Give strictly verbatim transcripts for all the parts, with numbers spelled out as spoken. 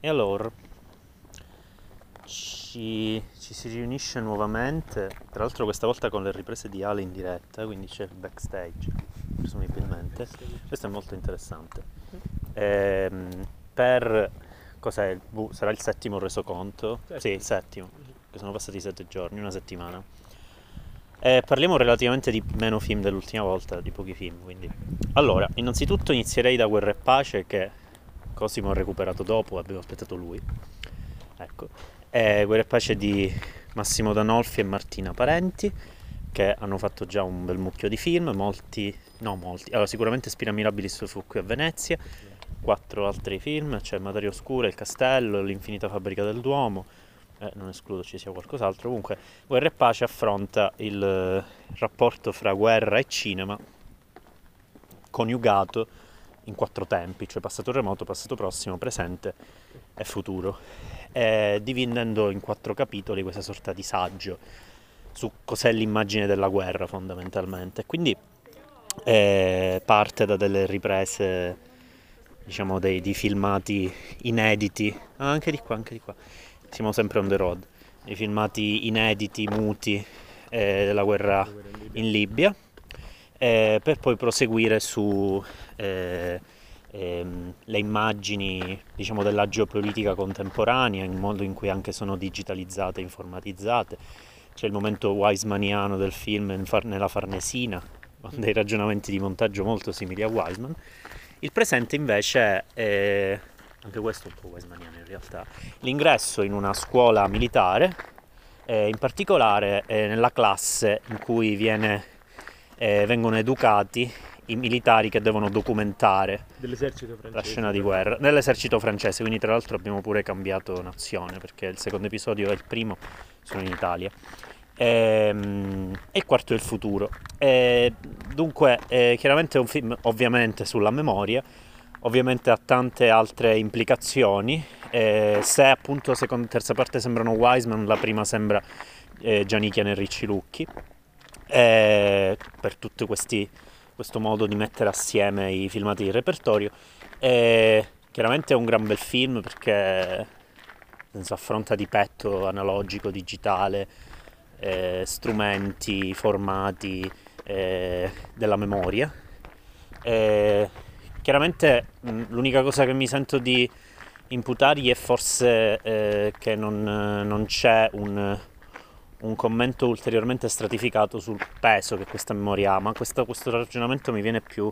E allora ci, ci si riunisce nuovamente, tra l'altro questa volta con le riprese di Ale in diretta, quindi c'è il backstage presumibilmente, questo è molto interessante. E, per cos'è? Sarà il settimo resoconto? Sì, il settimo, che sono passati sette giorni, una settimana. E parliamo relativamente di meno film dell'ultima volta, di pochi film, quindi. Allora, innanzitutto inizierei da Guerra e Pace, che Cosimo ha recuperato dopo, abbiamo aspettato lui. Ecco. E Guerra e Pace di Massimo D'Anolfi e Martina Parenti, che hanno fatto già un bel mucchio di film, molti, no molti, allora sicuramente Spira Mirabilis fu qui a Venezia, quattro altri film, c'è cioè Materia Oscura, Il Castello, L'Infinita Fabbrica del Duomo, eh, non escludo ci sia qualcos'altro. Comunque Guerra e Pace affronta il rapporto fra guerra e cinema coniugato in quattro tempi, cioè passato remoto, passato prossimo, presente e futuro, e dividendo in quattro capitoli questa sorta di saggio su cos'è l'immagine della guerra fondamentalmente. Quindi eh, parte da delle riprese, diciamo, dei, di filmati inediti, ah, anche di qua, anche di qua, siamo sempre on the road, i filmati inediti, muti, eh, della guerra in Libia. Eh, per poi proseguire su eh, ehm, le immagini, diciamo, della geopolitica contemporanea, il modo in cui anche sono digitalizzate e informatizzate. C'è il momento Wisemaniano del film in far- nella Farnesina, con dei ragionamenti di montaggio molto simili a Wiseman. Il presente invece è, anche questo è un po' Wisemaniano in realtà, l'ingresso in una scuola militare, eh, in particolare eh, nella classe in cui viene... Eh, vengono educati i militari che devono documentare la scena di guerra dell'esercito francese, quindi tra l'altro abbiamo pure cambiato nazione perché il secondo episodio e il primo sono in Italia, e, e il quarto è il futuro, e, dunque eh, chiaramente è un film ovviamente sulla memoria, ovviamente ha tante altre implicazioni, eh, se appunto seconda e terza parte sembrano Wiseman, la prima sembra eh, Gianikian e Ricci Lucchi. E per tutto questi, questo modo di mettere assieme i filmati di repertorio, e chiaramente è un gran bel film perché senso, affronta di petto analogico, digitale, eh, strumenti, formati eh, della memoria. E chiaramente mh, l'unica cosa che mi sento di imputargli è forse eh, che non, non c'è un un commento ulteriormente stratificato sul peso che questa memoria ha, ma questo, questo ragionamento mi viene più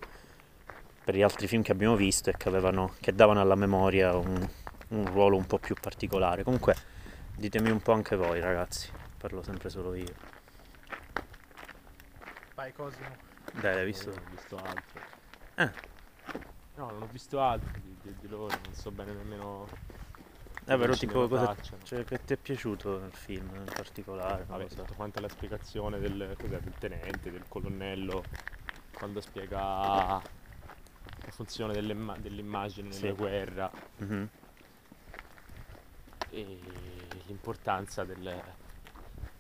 per gli altri film che abbiamo visto e che, avevano, che davano alla memoria un, un ruolo un po' più particolare. Comunque ditemi un po' anche voi ragazzi, parlo sempre solo io. Vai Cosimo. Dai, l'hai visto? Non ho visto altro. Eh. No, non ho visto altro di, di, di loro, non so bene nemmeno... È vero, tipo cosa, cioè, che ti è piaciuto nel film in particolare? Vabbè, tutto quanto la spiegazione del, cos'è, del tenente, del colonnello, quando spiega la funzione dell'imma- dell'immagine nella sì. guerra, mm-hmm. e l'importanza del,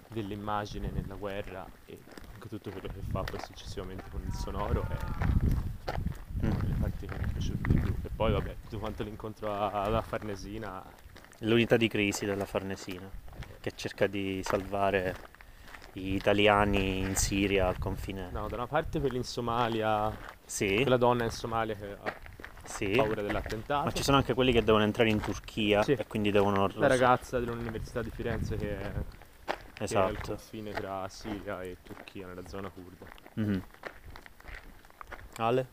dell'immagine nella guerra e anche tutto quello che fa poi successivamente con il sonoro è, mm. è una delle parti che mi è piaciuta di più. E poi vabbè, tutto quanto l'incontro alla Farnesina, l'unità di crisi della Farnesina che cerca di salvare gli italiani in Siria al confine. No, da una parte quelli in Somalia, sì. quella donna in Somalia che ha sì. paura dell'attentato. Ma ci sono anche quelli che devono entrare in Turchia sì. e quindi devono... La ragazza dell'Università di Firenze che è, esatto. che è al confine tra Siria e Turchia, nella zona curda. Mm-hmm. Ale?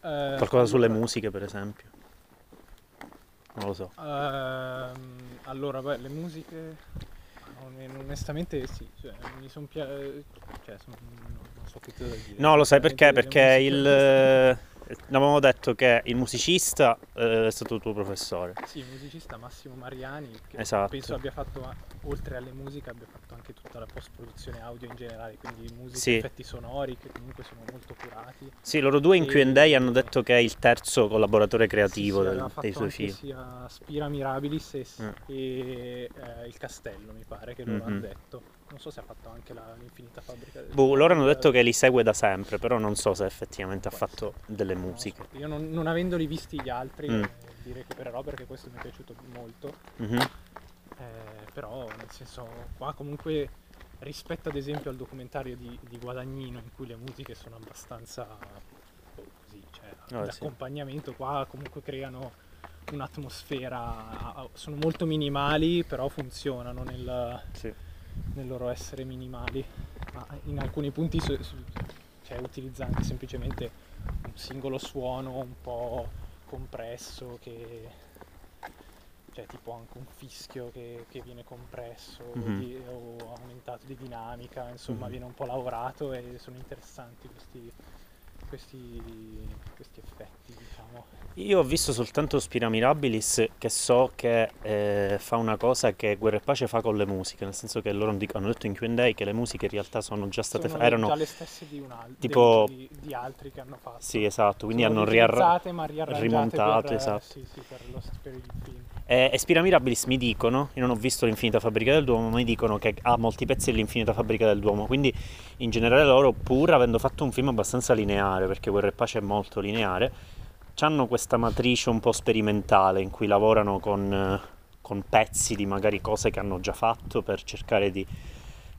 Eh, Qualcosa sulle musiche per esempio? Non lo so. Uh, allora, beh, le musiche, onestamente sì, cioè, mi son pia- cioè, son, non so che cosa dire. No, lo sai perché? Perché il avevamo detto che il musicista eh, è stato tuo professore. Sì, il musicista Massimo Mariani, che esatto. penso abbia fatto oltre alle musiche abbia fatto anche tutta la post-produzione audio in generale, quindi musica, sì, effetti sonori che comunque sono molto curati. Sì, loro due in e... Q and A hanno detto che è il terzo collaboratore creativo, sì, sì, del, dei suoi film. Sia Spira Mirabilis e, mm. e eh, Il Castello, mi pare, che loro mm-hmm. hanno detto. Non so se ha fatto anche la, L'Infinita Fabbrica del Duomo. Boh, loro hanno detto che li segue da sempre, però non so se effettivamente Questo. ha fatto delle no, musiche. No, io non, non avendoli visti gli altri, mm. eh, li recupererò perché questo mi è piaciuto molto. Mm-hmm. Eh, però nel senso qua comunque rispetto ad esempio al documentario di, di Guadagnino in cui le musiche sono abbastanza oh, così, cioè, oh, l'accompagnamento sì. qua comunque creano un'atmosfera, sono molto minimali però funzionano nel, sì. nel loro essere minimali, ma in alcuni punti su, su, cioè, utilizza anche semplicemente un singolo suono un po' compresso che... Cioè, tipo anche un fischio che, che viene compresso mm-hmm. di, o aumentato di dinamica, insomma mm-hmm. viene un po' lavorato e sono interessanti questi, questi, questi effetti, diciamo. Io ho visto soltanto Spira Mirabilis, che so che eh, fa una cosa che Guerra e Pace fa con le musiche, nel senso che loro hanno detto in Q and A che le musiche in realtà sono già state sono fa- erano già le stesse di, una, tipo... di, di altri che hanno fatto. Sì, esatto, quindi sono hanno riarra- ma rimontate, per, esatto. Sì, sì, per lo per il film. E eh, Spira Mirabilis mi dicono, io non ho visto L'Infinita Fabbrica del Duomo, ma mi dicono che ha molti pezzi dell'Infinita Fabbrica del Duomo, quindi in generale loro, pur avendo fatto un film abbastanza lineare, perché Guerra e Pace è molto lineare, hanno questa matrice un po' sperimentale in cui lavorano con, con pezzi di magari cose che hanno già fatto per cercare di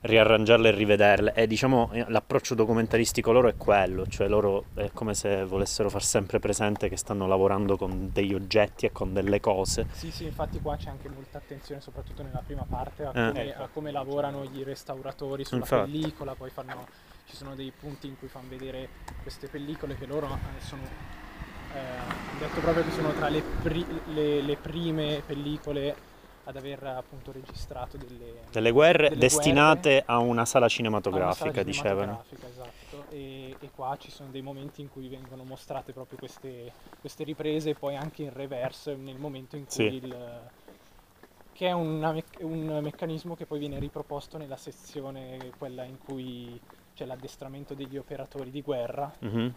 riarrangiarle e rivederle, e diciamo l'approccio documentaristico loro è quello, cioè loro è come se volessero far sempre presente che stanno lavorando con degli oggetti e con delle cose. Sì, sì, infatti qua c'è anche molta attenzione soprattutto nella prima parte a come, eh. a come lavorano gli restauratori sulla infatti. pellicola, poi fanno, ci sono dei punti in cui fanno vedere queste pellicole che loro sono eh, detto proprio che sono tra le, pri, le, le prime pellicole ad aver appunto registrato delle, delle guerre delle destinate guerre, a una sala cinematografica, dicevano. Esatto. E, e qua ci sono dei momenti in cui vengono mostrate proprio queste, queste riprese, e poi anche in reverse nel momento in cui sì. il che è una, un meccanismo che poi viene riproposto nella sezione quella in cui c'è l'addestramento degli operatori di guerra, mm-hmm.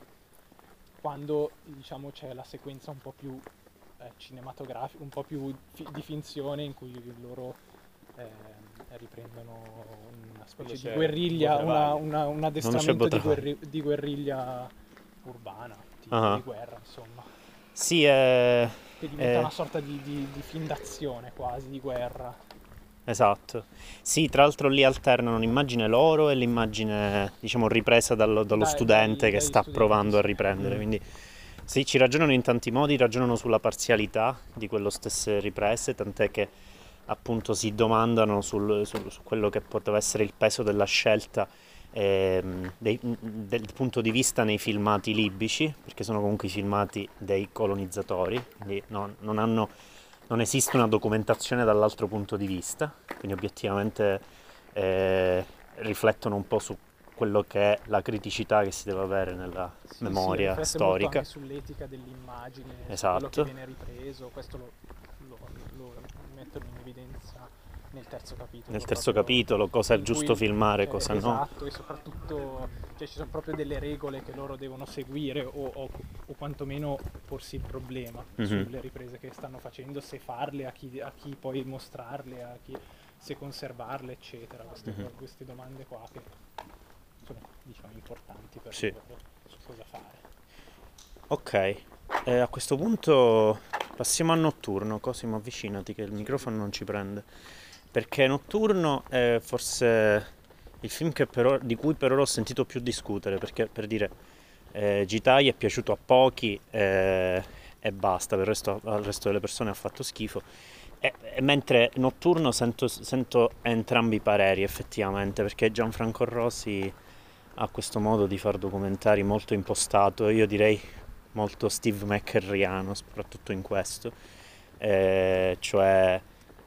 quando diciamo c'è la sequenza un po' più cinematografico, un po' più fi- di finzione in cui loro eh, riprendono una specie di guerriglia, una, una, un addestramento di, guerri- di guerriglia urbana, di, uh-huh. di guerra, insomma. Sì, eh, che diventa eh, una sorta di, di, di film d'azione quasi, di guerra. Esatto. Sì, tra l'altro lì alternano l'immagine loro e l'immagine, diciamo, ripresa dallo, dallo dai, studente dai, che dai sta provando a riprendere, mm. quindi... Sì, ci ragionano in tanti modi, ragionano sulla parzialità di quelle stesse riprese, tant'è che appunto si domandano sul, su, su quello che poteva essere il peso della scelta eh, dei, del punto di vista nei filmati libici, perché sono comunque i filmati dei colonizzatori, quindi non, non, hanno, non esiste una documentazione dall'altro punto di vista, quindi obiettivamente eh, riflettono un po' su quello che è la criticità che si deve avere nella sì, memoria sì, storica. Anche sull'etica dell'immagine, esatto. Quello che viene ripreso, questo lo, lo, lo mettono in evidenza nel terzo capitolo. Nel terzo capitolo, cosa è giusto filmare, cioè, cosa esatto, no. Esatto, e soprattutto cioè, ci sono proprio delle regole che loro devono seguire o, o, o quantomeno porsi il problema mm-hmm. sulle riprese che stanno facendo, se farle, a chi, a chi poi mostrarle, a chi, se conservarle, eccetera. Queste, mm-hmm. queste domande qua che... diciamo importanti per sì. su cosa fare. Ok, eh, a questo punto passiamo a Notturno. Cosimo, avvicinati che il microfono non ci prende, perché Notturno è forse il film che per or- di cui per ora ho sentito più discutere, perché per dire eh, Gitai è piaciuto a pochi eh, e basta, per il resto, al resto delle persone ha fatto schifo. E, e mentre Notturno sento, sento entrambi i pareri effettivamente, perché Gianfranco Rossi ha questo modo di fare documentari molto impostato, io direi molto Steve McCarriano, soprattutto in questo, eh, cioè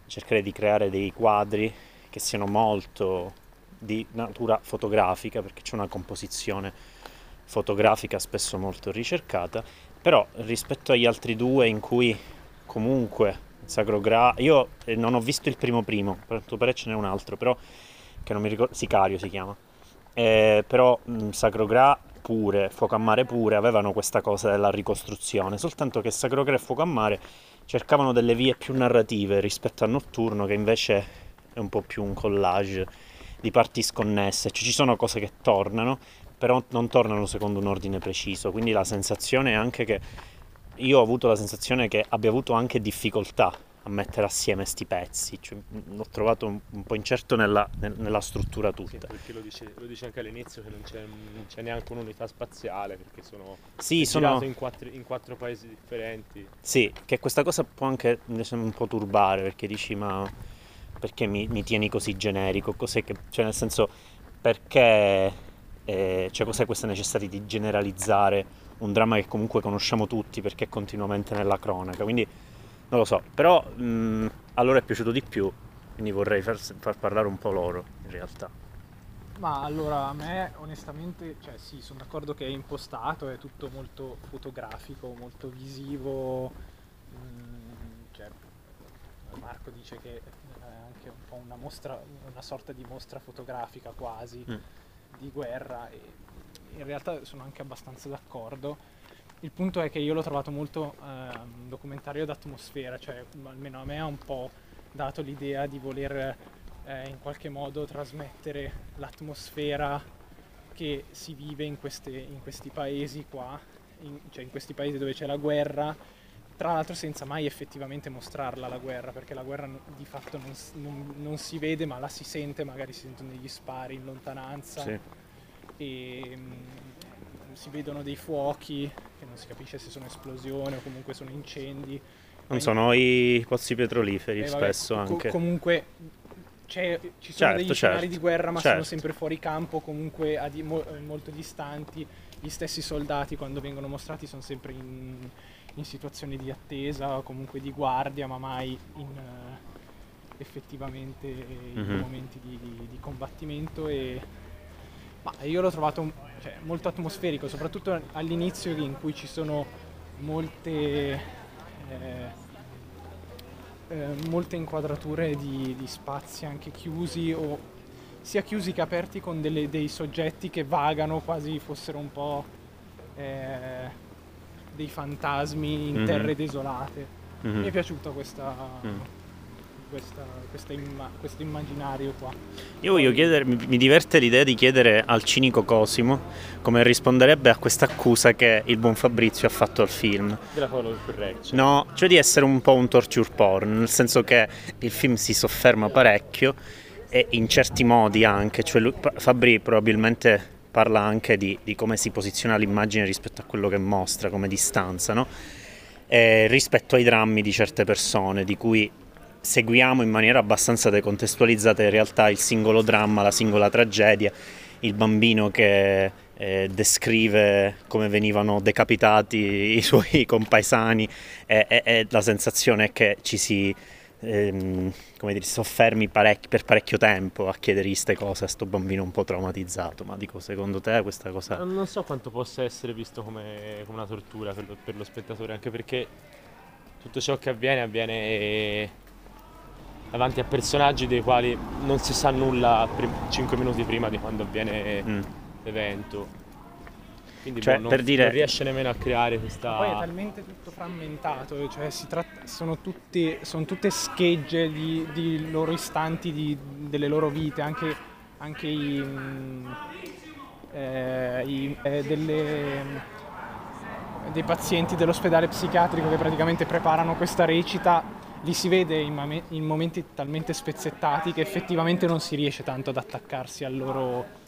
cercare di creare dei quadri che siano molto di natura fotografica, perché c'è una composizione fotografica spesso molto ricercata, però rispetto agli altri due in cui comunque Sacro G R A. Io non ho visto il primo primo, per ce n'è un altro, però che non mi ricordo, Sicario si chiama. Eh, però mh, Sacro G R A pure, Fuocoammare pure, avevano questa cosa della ricostruzione, soltanto che Sacro G R A e Fuocoammare cercavano delle vie più narrative rispetto a Notturno, che invece è un po' più un collage di parti sconnesse, cioè ci sono cose che tornano, però non tornano secondo un ordine preciso, quindi la sensazione è anche che io ho avuto la sensazione che abbia avuto anche difficoltà a mettere assieme sti pezzi, cioè, l'ho trovato un, un po' incerto nella, nel, nella struttura tutta. Sì, perché lo dice, lo dice anche all'inizio che non c'è, non c'è neanche un'unità spaziale, perché sono sì, sono in quattro, in quattro paesi differenti. Sì, che questa cosa può anche un po' turbare, perché dici ma perché mi, mi tieni così generico, cos'è che, cioè nel senso perché... Eh, cioè cos'è questa necessità di generalizzare un dramma che comunque conosciamo tutti perché è continuamente nella cronaca, quindi non lo so, però mh, a loro è piaciuto di più, quindi vorrei far, far parlare un po' loro in realtà. Ma allora a me onestamente, cioè sì, sono d'accordo che è impostato, è tutto molto fotografico, molto visivo, mh, cioè, Marco dice che è anche un po' una mostra, una sorta di mostra fotografica quasi mm. di guerra, e in realtà sono anche abbastanza d'accordo. Il punto è che io l'ho trovato molto eh, un documentario d'atmosfera, cioè almeno a me ha un po' dato l'idea di voler eh, in qualche modo trasmettere l'atmosfera che si vive in, queste, in questi paesi qua, in, cioè in questi paesi dove c'è la guerra, tra l'altro senza mai effettivamente mostrarla la guerra, perché la guerra di fatto non, non, non si vede, ma la si sente, magari si sentono degli spari in lontananza, sì. e mh, si vedono dei fuochi che non si capisce se sono esplosioni o comunque sono incendi. Non sono i pozzi petroliferi eh, spesso vabbè, co- anche. Comunque c'è, ci sono certo, degli scenari certo, di guerra, ma certo. sono sempre fuori campo, comunque a di, mo- molto distanti. Gli stessi soldati quando vengono mostrati sono sempre in... in situazioni di attesa o comunque di guardia, ma mai in, uh, effettivamente in mm-hmm. momenti di, di, di combattimento. E ma io l'ho trovato cioè, molto atmosferico, soprattutto all'inizio in cui ci sono molte, eh, eh, molte inquadrature di, di spazi anche chiusi, o sia chiusi che aperti, con delle, dei soggetti che vagano quasi fossero un po'... Eh, dei fantasmi in terre mm-hmm. desolate. Mm-hmm. Mi è piaciuta questa, mm. questa, questa imma, questo immaginario qua. Io voglio chiedere, mi diverte l'idea di chiedere al cinico Cosimo come risponderebbe a questa accusa che il buon Fabrizio ha fatto al film. Della color correction. No, cioè di essere un po' un torture porn, nel senso che il film si sofferma parecchio e in certi modi anche, cioè lui, Fabri probabilmente... parla anche di, di come si posiziona l'immagine rispetto a quello che mostra, come distanza, no? Eh, rispetto ai drammi di certe persone, di cui seguiamo in maniera abbastanza decontestualizzata in realtà il singolo dramma, la singola tragedia, il bambino che eh, descrive come venivano decapitati i suoi compaesani, e, e, e la sensazione è che ci si ehm, come dire, soffermi parecchi, per parecchio tempo a chiedere queste cose a sto bambino un po' traumatizzato. Ma dico, secondo te questa cosa... Non so quanto possa essere visto come, come una tortura per lo, per lo spettatore, anche perché tutto ciò che avviene avviene davanti a personaggi dei quali non si sa nulla cinque minuti prima di quando avviene mm. l'evento. Quindi cioè, boh, non, per dire... non riesce nemmeno a creare questa... Poi è talmente tutto frammentato, cioè si tratta, sono, tutti, sono tutte schegge di, di loro istanti, di, delle loro vite, anche, anche i, mh, eh, i, eh, delle, dei pazienti dell'ospedale psichiatrico che praticamente preparano questa recita, li si vede in, mame, in momenti talmente spezzettati che effettivamente non si riesce tanto ad attaccarsi al loro...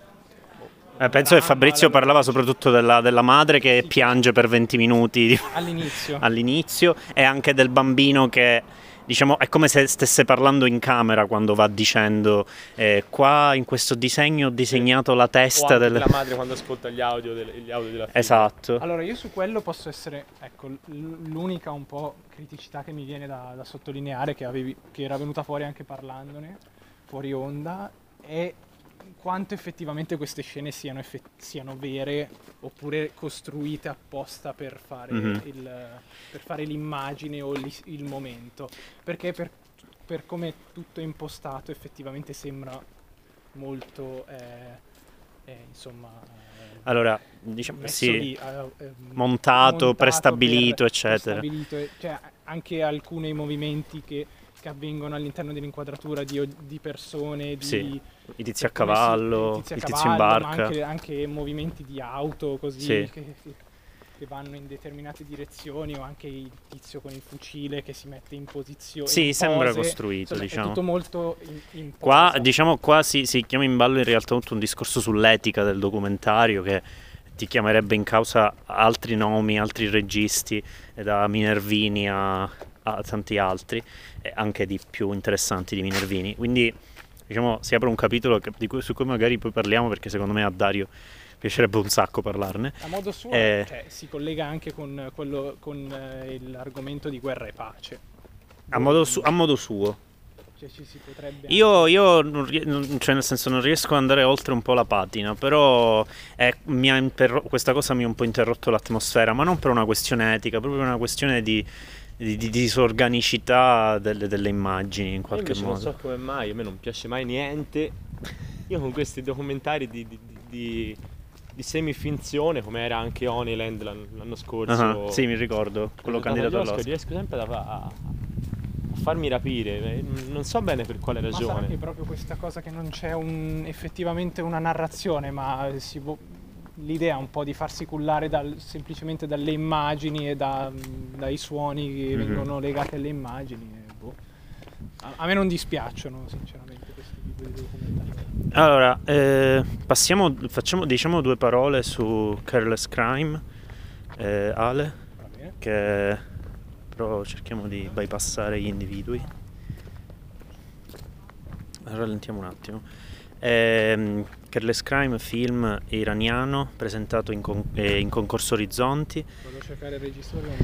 Eh, penso che Fabrizio parlava soprattutto della, della madre che sì. piange per venti minuti all'inizio. all'inizio e anche del bambino che diciamo è come se stesse parlando in camera quando va dicendo eh, qua in questo disegno ho disegnato sì. la testa della del... madre quando ascolta gli audio, del, gli audio della figlia. Esatto. Allora io su quello posso essere, ecco, l'unica un po' criticità che mi viene da, da sottolineare che, avevi, che era venuta fuori anche parlandone fuori onda è quanto effettivamente queste scene siano, effett- siano vere oppure costruite apposta per fare, mm-hmm. il, per fare l'immagine o l- il momento, perché per, per come tutto è impostato effettivamente sembra molto eh, eh, insomma eh, allora diciamo sì lì, eh, eh, montato, montato prestabilito per, eccetera prestabilito, e, cioè, anche alcuni movimenti che che avvengono all'interno dell'inquadratura di, di persone, di sì, i tizi a cavallo, si, il tizio in barca, ma anche, anche movimenti di auto così sì. che, che vanno in determinate direzioni, o anche il tizio con il fucile che si mette in posizione. Sì, in sembra pose. costruito, Insomma, diciamo. È tutto molto in, in qua, diciamo qua si, si chiama in ballo in realtà tutto un discorso sull'etica del documentario che ti chiamerebbe in causa altri nomi, altri registi, da Minervini a... a tanti altri, eh, anche di più interessanti di Minervini. Quindi diciamo si apre un capitolo che, di cui, su cui magari poi parliamo, perché secondo me a Dario piacerebbe un sacco parlarne. A modo suo eh, cioè, si collega anche con, quello, con eh, l'argomento di guerra e pace. A modo, su, a modo suo. Cioè, ci si potrebbe io, io non, cioè nel senso non riesco ad andare oltre un po' la patina, però è, mi ha interro- questa cosa mi ha un po' interrotto l'atmosfera, ma non per una questione etica, proprio per una questione di Di, di disorganicità delle, delle immagini in qualche modo. Non so come mai, a me non piace mai niente. Io con questi documentari di, di, di, di semifinzione, come era anche Honeyland l'anno, l'anno scorso, uh-huh, sì, mi ricordo, quello candidato all'Oscar, riesco sempre a, a, a farmi rapire, non so bene per quale ragione. Ma sarà che proprio questa cosa che non c'è un, effettivamente una narrazione, ma si può... l'idea un po' di farsi cullare dal, semplicemente dalle immagini e da, dai suoni che mm-hmm. vengono legati alle immagini. Boh. A, a me non dispiacciono sinceramente questi tipi di documentari. Allora, eh, passiamo, facciamo, diciamo due parole su Careless Crime, eh, Ale, che però cerchiamo di bypassare gli individui. Rallentiamo un attimo. Eh, Careless Crime, film iraniano presentato in, con- eh, in concorso Orizzonti. Vado a cercare il registratore.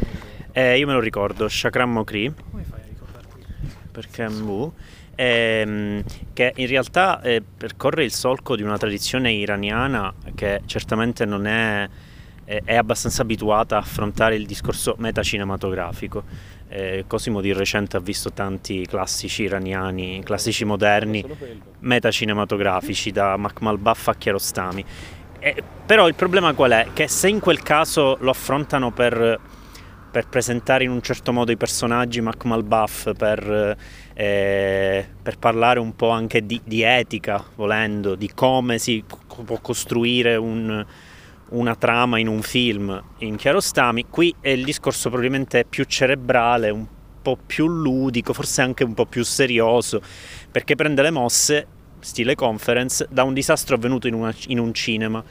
Eh, io me lo ricordo, Shahram Mokri. Come fai a ricordarti? Perché mbu. Ehm, che in realtà eh, percorre il solco di una tradizione iraniana che certamente non è, eh, è abbastanza abituata a affrontare il discorso metacinematografico. Eh, Cosimo di recente ha visto tanti classici iraniani, classici moderni, metacinematografici, da Makhmalbaf a Kiarostami. Eh, però il problema qual è? Che se in quel caso lo affrontano per, per presentare in un certo modo i personaggi, Makhmalbaf, per, eh, per parlare un po' anche di, di etica, volendo, di come si co- può costruire un... una trama in un film, in Kiarostami, qui è il discorso probabilmente è più cerebrale, un po' più ludico, forse anche un po' più serioso, perché prende le mosse, stile Conference, da un disastro avvenuto in, una, in un cinema.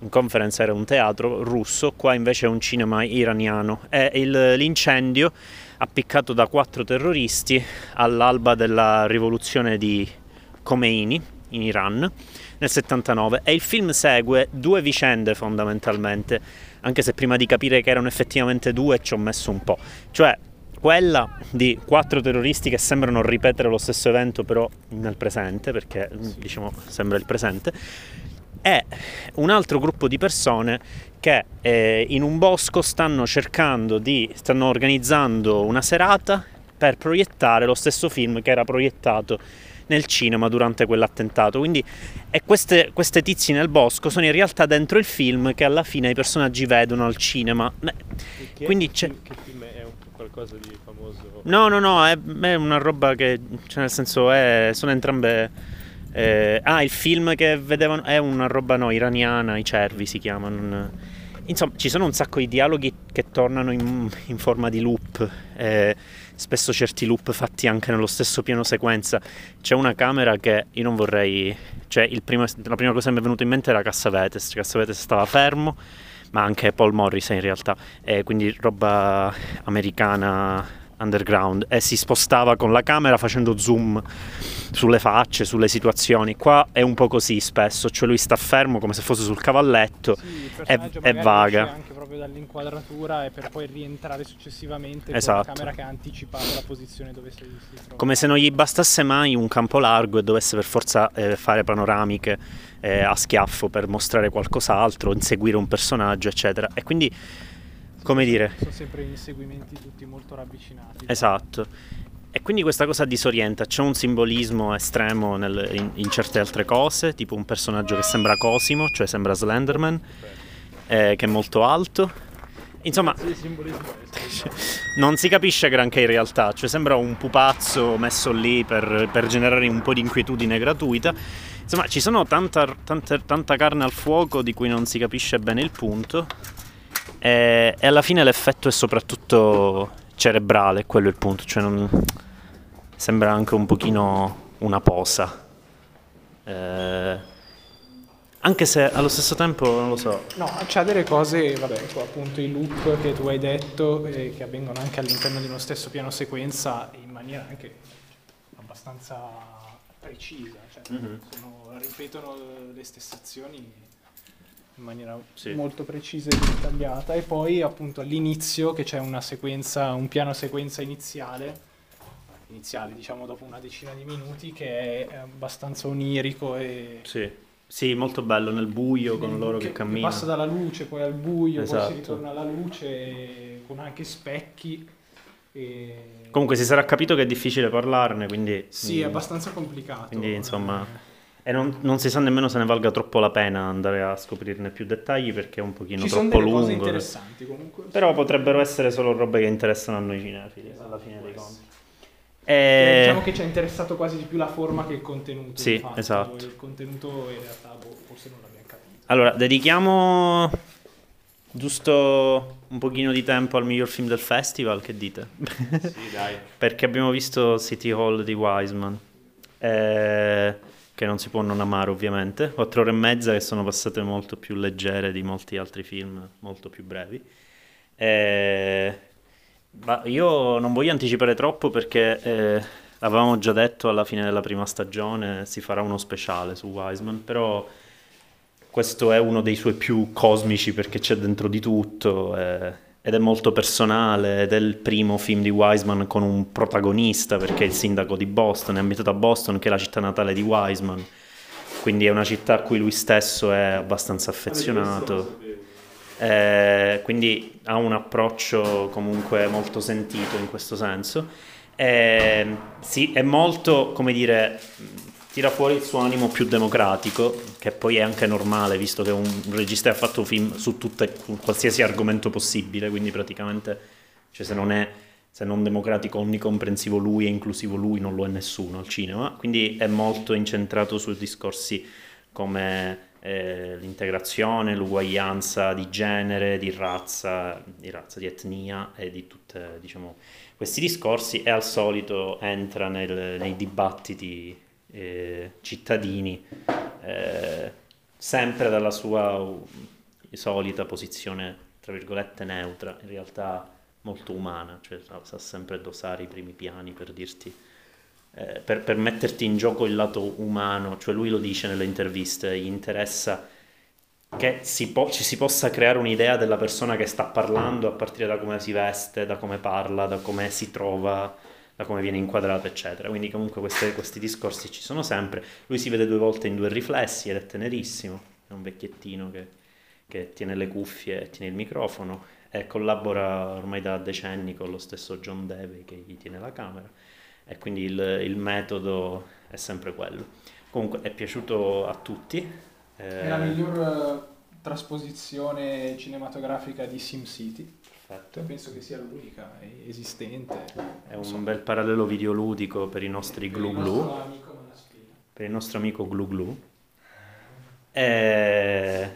In Conference era un teatro russo, qua invece è un cinema iraniano. È il, l'incendio appiccato da quattro terroristi all'alba della rivoluzione di Khomeini in Iran nel settantanove, e il film segue due vicende fondamentalmente, anche se prima di capire che erano effettivamente due ci ho messo un po', cioè quella di quattro terroristi che sembrano ripetere lo stesso evento però nel presente, perché diciamo sembra il presente, e un altro gruppo di persone che eh, in un bosco stanno cercando di, stanno organizzando una serata per proiettare lo stesso film che era proiettato nel cinema durante quell'attentato. Quindi e queste, queste tizi nel bosco sono in realtà dentro il film che alla fine i personaggi vedono al cinema. Che, quindi c'è... che film è? Un qualcosa di famoso? No, no, no, è, è una roba che, cioè nel senso è, sono entrambe... Eh, ah, il film che vedevano è una roba no iraniana, I cervi si chiamano. Insomma, ci sono un sacco di dialoghi che tornano in, in forma di loop. Eh, spesso certi loop fatti anche nello stesso piano sequenza. C'è una camera che io non vorrei, cioè il primo, la prima cosa che mi è venuta in mente era Cassavetes. Cassavetes stava fermo, ma anche Paul Morris in realtà, eh, quindi roba americana underground, e si spostava con la camera facendo zoom sulle facce, sulle situazioni. Qua è un po' così spesso, cioè lui sta fermo come se fosse sul cavalletto, sì, e vaga anche proprio dall'inquadratura, e per poi rientrare successivamente, esatto, con la camera che ha anticipato la posizione dove si, si trova. Come se non gli bastasse mai un campo largo e dovesse per forza eh, fare panoramiche eh, a schiaffo per mostrare qualcos'altro, inseguire un personaggio, eccetera. E quindi, come dire, sono sempre inseguimenti tutti molto ravvicinati. Esatto. E quindi questa cosa disorienta, c'è un simbolismo estremo nel, in, in certe altre cose, tipo un personaggio che sembra Cosimo, cioè sembra Slenderman, eh, che è molto alto. Insomma, non si capisce granché in realtà, cioè sembra un pupazzo messo lì per, per generare un po' di inquietudine gratuita. Insomma, ci sono tanta, tanta, tanta carne al fuoco di cui non si capisce bene il punto, e, e alla fine l'effetto è soprattutto cerebrale, quello è il punto, cioè non... sembra anche un pochino una posa, eh... anche se allo stesso tempo non lo so. No, c'ha delle cose, vabbè, appunto i loop che tu hai detto, eh, che avvengono anche all'interno di uno stesso piano sequenza in maniera anche abbastanza precisa, cioè, mm-hmm, sono, ripetono le stesse azioni in maniera, sì, molto precisa e dettagliata. E poi appunto all'inizio che c'è una sequenza, un piano sequenza iniziale, iniziale diciamo dopo una decina di minuti, che è abbastanza onirico e... Sì, sì, molto bello, nel buio, con nel, loro che, che camminano. Passa dalla luce poi al buio, esatto, poi si ritorna alla luce con anche specchi. E... Comunque si sarà capito che è difficile parlarne, quindi... Sì, è abbastanza complicato. Quindi insomma... E non, non si sa nemmeno se ne valga troppo la pena andare a scoprirne più dettagli, perché è un pochino troppo lungo. Ci sono delle cose interessanti comunque. Però potrebbero essere solo robe che interessano a noi cinefili, esatto, alla fine dei conti. E... Diciamo che ci è interessato quasi di più la forma che il contenuto. Sì, infatti, esatto. Il contenuto in realtà boh, forse non l'abbiamo capito. Allora, dedichiamo giusto un pochino di tempo al miglior film del festival, che dite? Sì, dai. Perché abbiamo visto City Hall di Wiseman. Eh... che non si può non amare, ovviamente. Quattro ore e mezza che sono passate molto più leggere di molti altri film molto più brevi, e... ma io non voglio anticipare troppo perché eh, avevamo già detto alla fine della prima stagione si farà uno speciale su Wiseman, però questo è uno dei suoi più cosmici perché c'è dentro di tutto, eh... ed è molto personale, ed è il primo film di Wiseman con un protagonista, perché è il sindaco di Boston, è ambientato a Boston, che è la città natale di Wiseman, quindi è una città a cui lui stesso è abbastanza affezionato, eh, quindi ha un approccio comunque molto sentito in questo senso, eh, sì, è molto, come dire, tira fuori il suo animo più democratico, che poi è anche normale, visto che un regista ha fatto film su, tutte, su qualsiasi argomento possibile, quindi praticamente, cioè, se non è se non democratico, onnicomprensivo lui e inclusivo lui, non lo è nessuno al cinema, quindi è molto incentrato su discorsi come eh, l'integrazione, l'uguaglianza di genere, di razza, di razza, di etnia e di tutte, diciamo, questi discorsi, e al solito entra nel, nei dibattiti Eh, cittadini eh, sempre dalla sua uh, solita posizione tra virgolette neutra, in realtà molto umana, cioè sa sempre dosare i primi piani per dirti eh, per, per metterti in gioco il lato umano, cioè lui lo dice nelle interviste, gli interessa che si po- ci si possa creare un'idea della persona che sta parlando a partire da come si veste, da come parla, da come si trova, da come viene inquadrato, eccetera. Quindi comunque queste, questi discorsi ci sono sempre. Lui si vede due volte in due riflessi ed è tenerissimo, è un vecchiettino che, che tiene le cuffie e tiene il microfono, e collabora ormai da decenni con lo stesso John Davy che gli tiene la camera, e quindi il, il metodo è sempre quello. Comunque è piaciuto a tutti, eh... è la miglior trasposizione cinematografica di SimCity. Penso che sia l'unica esistente. È un so. bel parallelo videoludico per i nostri glu glu. Per il nostro amico glu glu. È...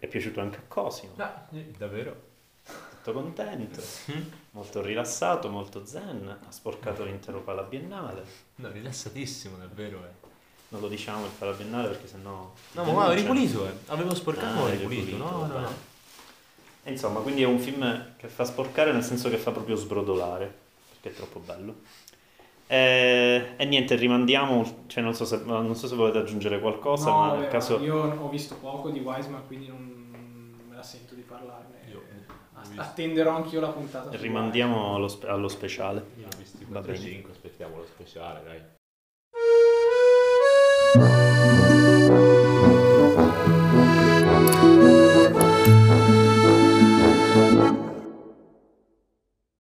è piaciuto anche a Cosimo. Da, davvero? Tutto contento, molto rilassato, molto zen. Ha sporcato l'intero pala biennale. No, rilassatissimo, davvero. Eh. Non lo diciamo il pala biennale perché sennò. No, ma avevo ripulito, eh. Avevo sporcato, ah, ripulito, no, no, no. no. Insomma, quindi è un film che fa sporcare, nel senso che fa proprio sbrodolare, perché è troppo bello. E, e niente, rimandiamo, cioè non so se, non so se volete aggiungere qualcosa. No, ma vabbè, nel caso... io ho visto poco di Wiseman, quindi non me la sento di parlarne. Io attenderò anch'io la puntata. Rimandiamo allo, spe- allo speciale. Io ho visto quattro cinque, aspettiamo lo speciale, dai.